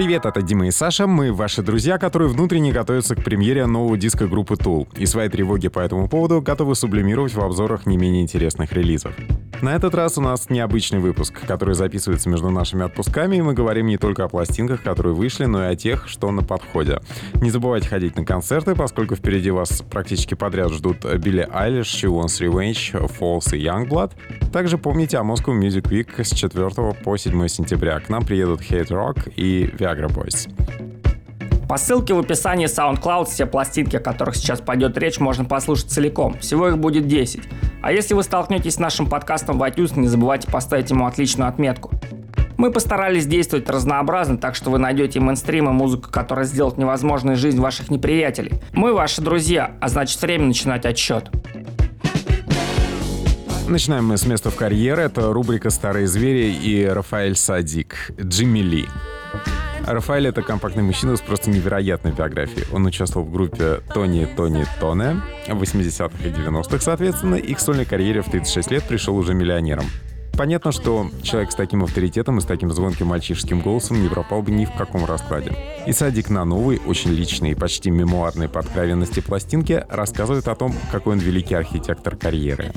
Привет, это Дима и Саша, мы ваши друзья, которые внутренне готовятся к премьере нового диска группы Tool, и свои тревоги по этому поводу готовы сублимировать в обзорах не менее интересных релизов. На этот раз у нас необычный выпуск, который записывается между нашими отпусками, и мы говорим не только о пластинках, которые вышли, но и о тех, что на подходе. Не забывайте ходить на концерты, поскольку впереди вас практически подряд ждут Billie Eilish, She Wants Revenge, Falls и Youngblood. Также помните о Moscow Music Week с 4 по 7 сентября. К нам приедут Hate Rock и Viagra Boys. По ссылке в описании SoundCloud все пластинки, о которых сейчас пойдет речь, можно послушать целиком. Всего их будет 10. А если вы столкнетесь с нашим подкастом в iTunes, не забывайте поставить ему отличную отметку. Мы постарались действовать разнообразно, так что вы найдете мейнстрим и музыку, которая сделает невозможной жизнь ваших неприятелей. Мы ваши друзья, а значит время начинать отсчет. Начинаем мы с места в карьере. Это рубрика «Старые звери» и Рафаэль Саадик, Джимми Ли. Рафаэль — это компактный мужчина с просто невероятной биографией. Он участвовал в группе Тони, Тоне в 80-х и 90-х, соответственно, и к сольной карьере в 36 лет пришел уже миллионером. Понятно, что человек с таким авторитетом и с таким звонким мальчишеским голосом не пропал бы ни в каком раскладе. И Садик на новой, очень личной и почти мемуарной по откровенности пластинке рассказывает о том, какой он великий архитектор карьеры.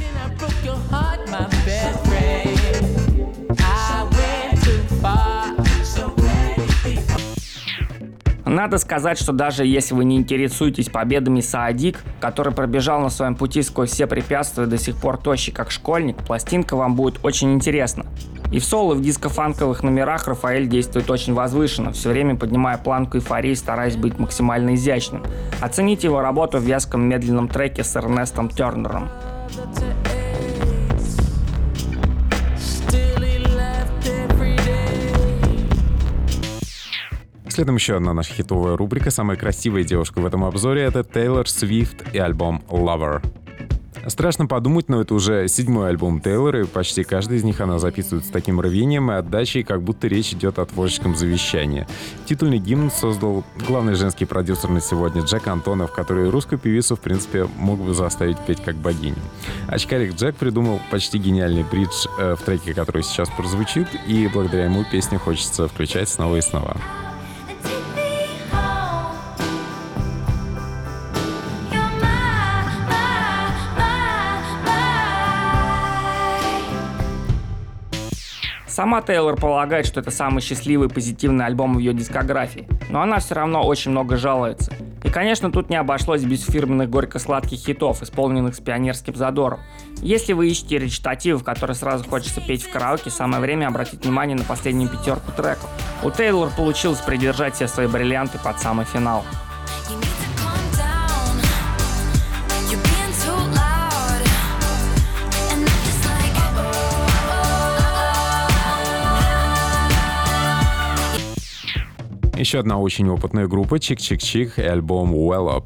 Надо сказать, что даже если вы не интересуетесь победами Саадик, который пробежал на своем пути сквозь все препятствия до сих пор тощий как школьник, пластинка вам будет очень интересна. И в соло, и в диско-фанковых номерах Рафаэль действует очень возвышенно, все время поднимая планку эйфории, стараясь быть максимально изящным. Оцените его работу в вязком медленном треке с Эрнестом Тернером. Следом еще одна наша хитовая рубрика. Самая красивая девушка в этом обзоре — это Тейлор Свифт и альбом Lover. Страшно подумать, но это уже 7-й альбом Тейлор, и почти каждый из них она записывает с таким рвением и отдачей, как будто речь идет о творческом завещании. Титульный гимн создал главный женский продюсер на сегодня Джек Антонов, который русскую певицу, в принципе, мог бы заставить петь как богиню. Очкарик Джек придумал почти гениальный бридж в треке, который сейчас прозвучит, и благодаря ему песню хочется включать снова и снова. Сама Тейлор полагает, что это самый счастливый и позитивный альбом в ее дискографии, но она все равно очень много жалуется. И, конечно, тут не обошлось без фирменных горько-сладких хитов, исполненных с пионерским задором. Если вы ищете речитативы, в которые сразу хочется петь в караоке, самое время обратить внимание на последнюю пятерку треков. У Тейлор получилось придержать все свои бриллианты под самый финал. Еще одна очень опытная группа — Чк Чк Чк и альбом Well Up.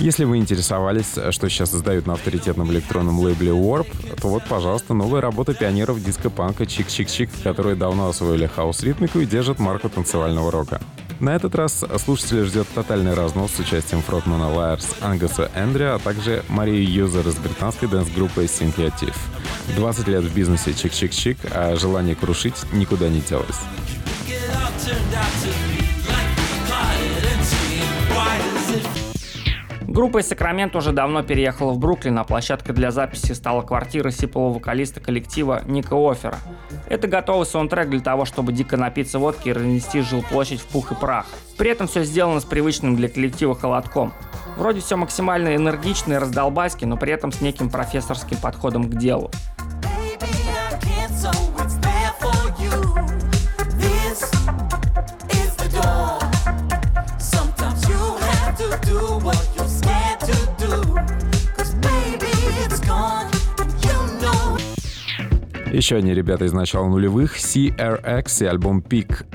Если вы интересовались, что сейчас издают на авторитетном электронном лейбле Warp, то вот, пожалуйста, новая работа пионеров диско-панка Чк Чк Чк, которые давно освоили хаос-ритмику и держат марку танцевального рока. На этот раз слушателей ждет тотальный разнос с участием фронтмена Liars Ангуса Эндрю, а также Марии Юзер из британской дэнс-группы Synchtive. 20 лет в бизнесе Чк Чк Чк, а желание крушить никуда не делось. Группа из Сакрамента уже давно переехала в Бруклин, а площадкой для записи стала квартира сиплого вокалиста коллектива Ника Оффера. Это готовый саундтрек для того, чтобы дико напиться водки и разнести жилплощадь в пух и прах. При этом все сделано с привычным для коллектива холодком. Вроде все максимально энергично и раздолбайски, но при этом с неким профессорским подходом к делу. Еще одни ребята из начала нулевых — CRX и альбом «Пик».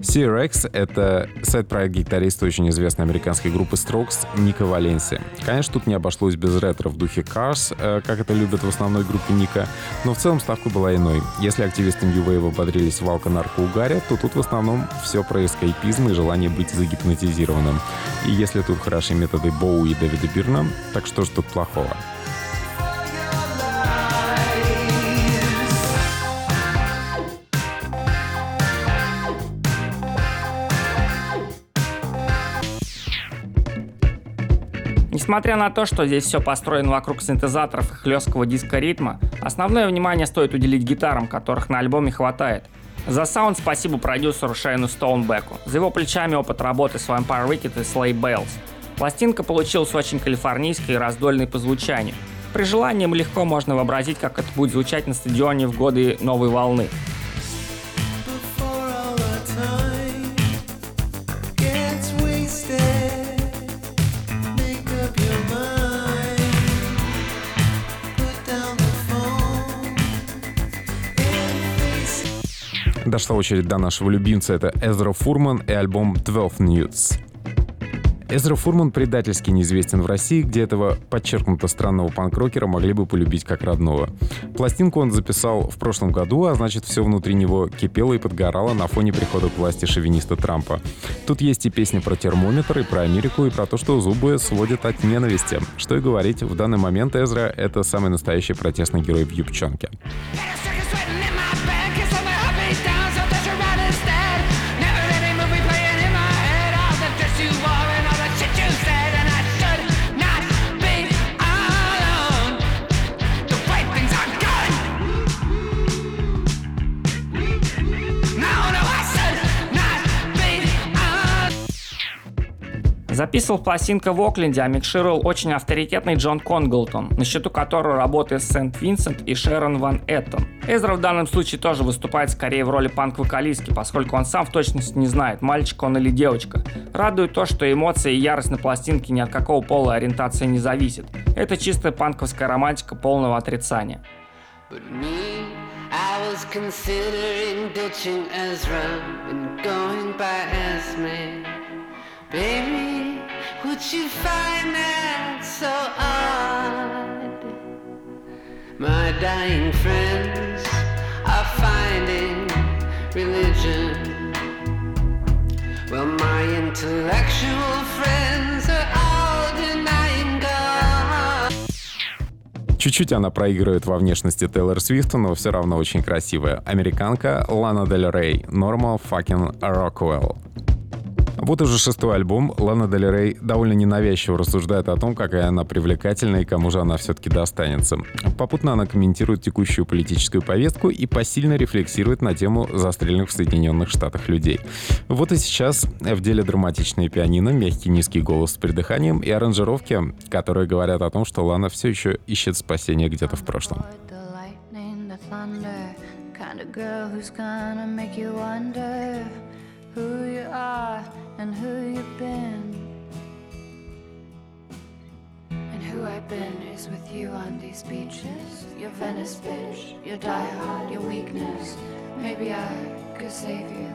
CRX — это сайт-проект гитариста очень известной американской группы Strokes Ника Валенси. Конечно, тут не обошлось без ретро в духе Cars, как это любят в основной группе Ника, но в целом ставка была иной. Если активисты Нью-Вейва ободрились в алко-нарко-угаре, то тут в основном все про эскапизм и желание быть загипнотизированным. И если тут хороши методы Боу и Дэвида Бирна, так что же тут плохого? Несмотря на то, что здесь все построено вокруг синтезаторов и хлесткого диско-ритма, основное внимание стоит уделить гитарам, которых на альбоме хватает. За саунд спасибо продюсеру Шейну Стоунбеку, за его плечами опыт работы с Vampire Wicked и Sleigh Bells. Пластинка получилась очень калифорнийской и раздольной по звучанию. При желании легко можно вообразить, как это будет звучать на стадионе в годы новой волны. Дошла очередь до нашего любимца, это Эзра Фурман и альбом 12 Nudes. Эзра Фурман предательски неизвестен в России, где этого подчеркнуто странного панк-рокера могли бы полюбить как родного. Пластинку он записал в прошлом году, а значит, все внутри него кипело и подгорало на фоне прихода к власти шовиниста Трампа. Тут есть и песни про термометр, и про Америку, и про то, что зубы сводят от ненависти. Что и говорить, в данный момент Эзра — это самый настоящий протестный герой в юбчонке. Записывал пластинка в Окленде, а микшировал очень авторитетный Джон Конглтон, на счету которого работает Сент-Винсент и Шерон Ван Эттон. Эзра в данном случае тоже выступает скорее в роли панк-вокалистки, поскольку он сам в точности не знает, мальчик он или девочка. Радует то, что эмоции и ярость на пластинке ни от какого пола и ориентации не зависит. Это чистая панковская романтика полного отрицания. Baby, would you find that so odd? My dying friends are finding religion, while my intellectual friends are all denying God. Чуть-чуть она проигрывает во внешности Тейлор Свифт, но все равно очень красивая. Американка Лана Дель Рей, Normal Fucking Rockwell. Вот уже шестой альбом. Лана Дель Рей довольно ненавязчиво рассуждает о том, какая она привлекательна и кому же она все-таки достанется. Попутно она комментирует текущую политическую повестку и посильно рефлексирует на тему застреленных в Соединенных Штатах людей. Вот и сейчас в деле драматичное пианино, мягкий низкий голос с придыханием и аранжировки, которые говорят о том, что Лана все еще ищет спасение где-то в прошлом. Who you are and who you've been, and who I've been is with you on these beaches. Your Venice bitch, your diehard, your weakness. Maybe I could save you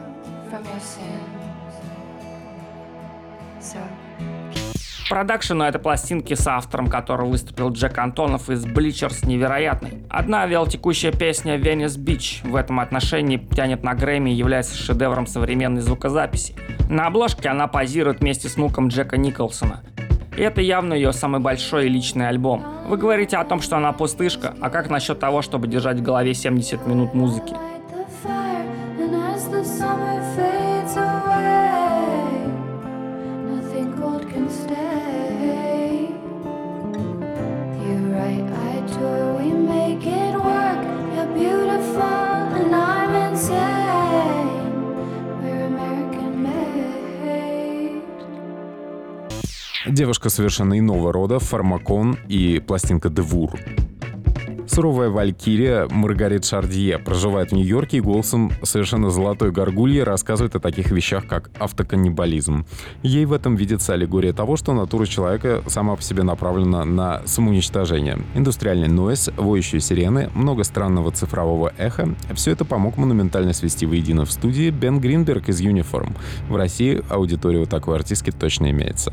from your sins. So. Продакшену этой пластинки, с автором которого выступил Джек Антонов из Bleachers, невероятный. Одна вялотекущая песня «Venice Beach» в этом отношении тянет на Грэмми и является шедевром современной звукозаписи. На обложке она позирует вместе с внуком Джека Николсона. И это явно ее самый большой и личный альбом. Вы говорите о том, что она пустышка, а как насчет того, чтобы держать в голове 70 минут музыки? Девушка совершенно иного рода, Фармакон и пластинка «Девур». Суровая валькирия Маргарет Шардье проживает в Нью-Йорке и голосом совершенно золотой горгульи рассказывает о таких вещах, как автоканнибализм. Ей в этом видится аллегория того, что натура человека сама по себе направлена на самоуничтожение. Индустриальный нойз, воющие сирены, много странного цифрового эха — все это помог монументально свести воедино в студии Бен Гринберг из Uniform. В России аудитория у такой артистки точно имеется.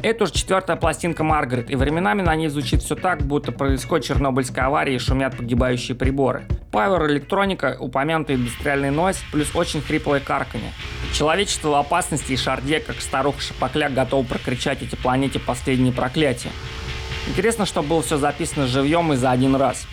Это уже четвертая пластинка Маргарет, и временами на ней звучит все так, будто происходит чернобыльская авария и шумят погибающие приборы. Пауэр-электроника, упомянутый индустриальный нойз, плюс очень хриплое карканье. Человечество в опасности, и Шардье, как старуха-шапокляк, готова прокричать этой планете последние проклятия. Интересно, что было все записано живьем и за один раз.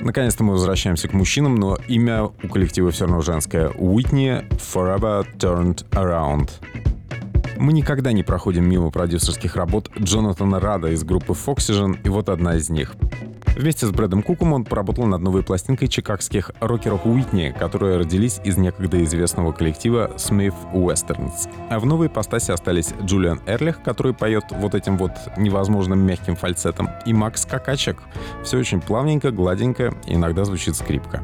Наконец-то мы возвращаемся к мужчинам, но имя у коллектива все равно женское. Whitney Forever Turned Around. Мы никогда не проходим мимо продюсерских работ Джонатана Рада из группы Foxygen, и вот одна из них. Вместе с Брэдом Куком он поработал над новой пластинкой чикагских рокеров Whitney, которые родились из некогда известного коллектива Smith Westerns. А в новой ипостаси остались Джулиан Эрлих, который поет вот этим вот невозможным мягким фальцетом, и Макс Какачек. Все очень плавненько, гладенько, иногда звучит скрипка.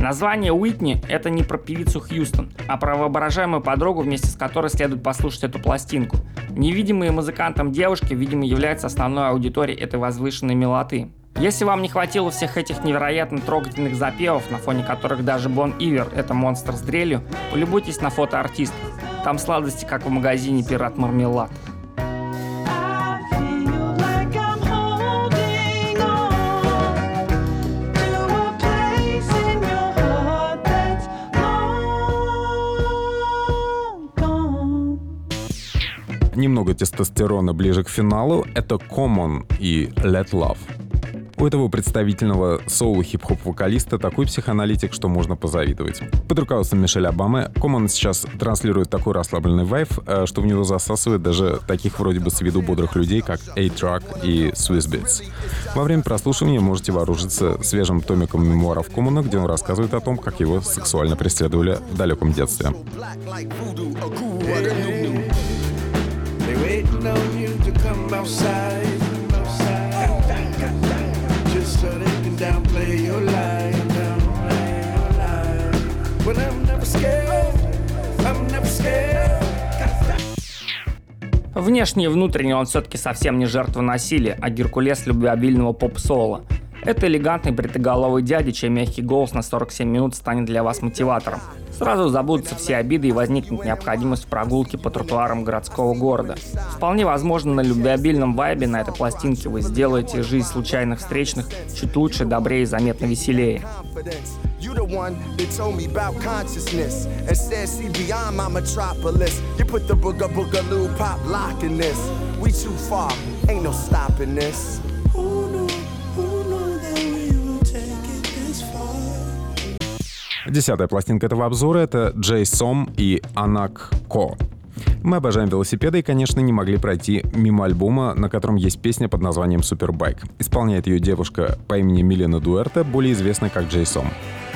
Название Whitney — это не про певицу Хьюстон, а про воображаемую подругу, вместе с которой следует послушать эту пластинку. Невидимые музыкантам девушки, видимо, являются основной аудиторией этой возвышенной милоты. Если вам не хватило всех этих невероятно трогательных запевов, на фоне которых даже Бон Ивер — это монстр с дрелью, полюбуйтесь на фото артистов. Там сладости, как в магазине «Пират Мармелад». Немного тестостерона ближе к финалу — это Common и Let Love. У этого представительного соул-хип-хоп-вокалиста такой психоаналитик, что можно позавидовать. Под руководством Мишель Обамы Common сейчас транслирует такой расслабленный вайб, что в него засасывает даже таких вроде бы с виду бодрых людей, как Hate Rock и Swiss Beats. Во время прослушивания можете вооружиться свежим томиком мемуаров Common, где он рассказывает о том, как его сексуально преследовали в далеком детстве. Waiting on you to come outside, just so they can downplay your life, But I'm never scared, I'm never scared. Внешне и внутренне он все-таки совсем не жертва насилия, а Геркулес любвеобильного поп-соло. Это элегантный бритоголовый дядя, чей мягкий голос на 47 минут станет для вас мотиватором. Сразу забудутся все обиды и возникнет необходимость прогулки по тротуарам городского города. Вполне возможно, на любвеобильном вайбе на этой пластинке вы сделаете жизнь случайных встречных чуть лучше, добрее и заметно веселее. You the one that told me about consciousness and said see beyond my metropolis. You put the booga booga loo pop lock in this. We too far, ain't no stopping this. Десятая пластинка этого обзора — это Джей Сом и Анак Ко. Мы обожаем велосипеды и, конечно, не могли пройти мимо альбома, на котором есть песня под названием «Супербайк». Исполняет ее девушка по имени Милена Дуэрте, более известная как Джей Сом.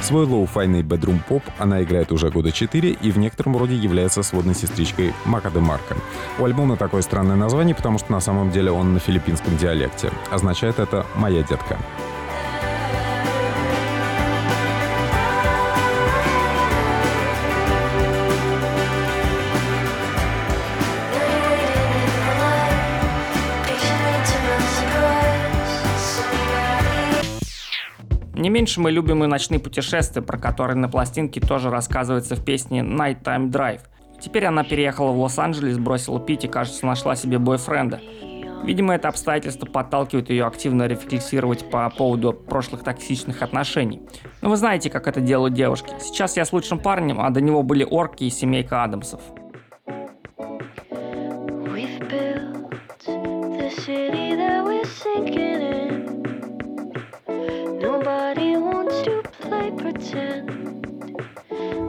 Свой лоу-файный бедрум-поп она играет уже года 4 и в некотором роде является сводной сестричкой Мака де Марко. У альбома такое странное название, потому что на самом деле он на филиппинском диалекте. Означает это «Моя детка». Не меньше мы любим и ночные путешествия, про которые на пластинке тоже рассказывается в песне «Nighttime Drive». Теперь она переехала в Лос-Анджелес, бросила пить и, кажется, нашла себе бойфренда. Видимо, это обстоятельство подталкивает ее активно рефлексировать по поводу прошлых токсичных отношений. Но вы знаете, как это делают девушки. Сейчас я с лучшим парнем, а до него были орки и семейка Адамсов.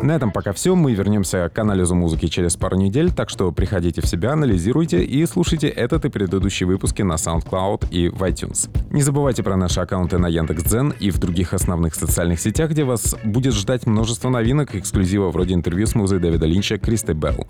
На этом пока все. Мы вернемся к анализу музыки через пару недель, так что приходите в себя, анализируйте и слушайте этот и предыдущие выпуски на SoundCloud и в iTunes. Не забывайте про наши аккаунты на Яндекс.Дзен и в других основных социальных сетях, где вас будет ждать множество новинок, эксклюзива вроде интервью с музой Дэвида Линча Кристи Белл.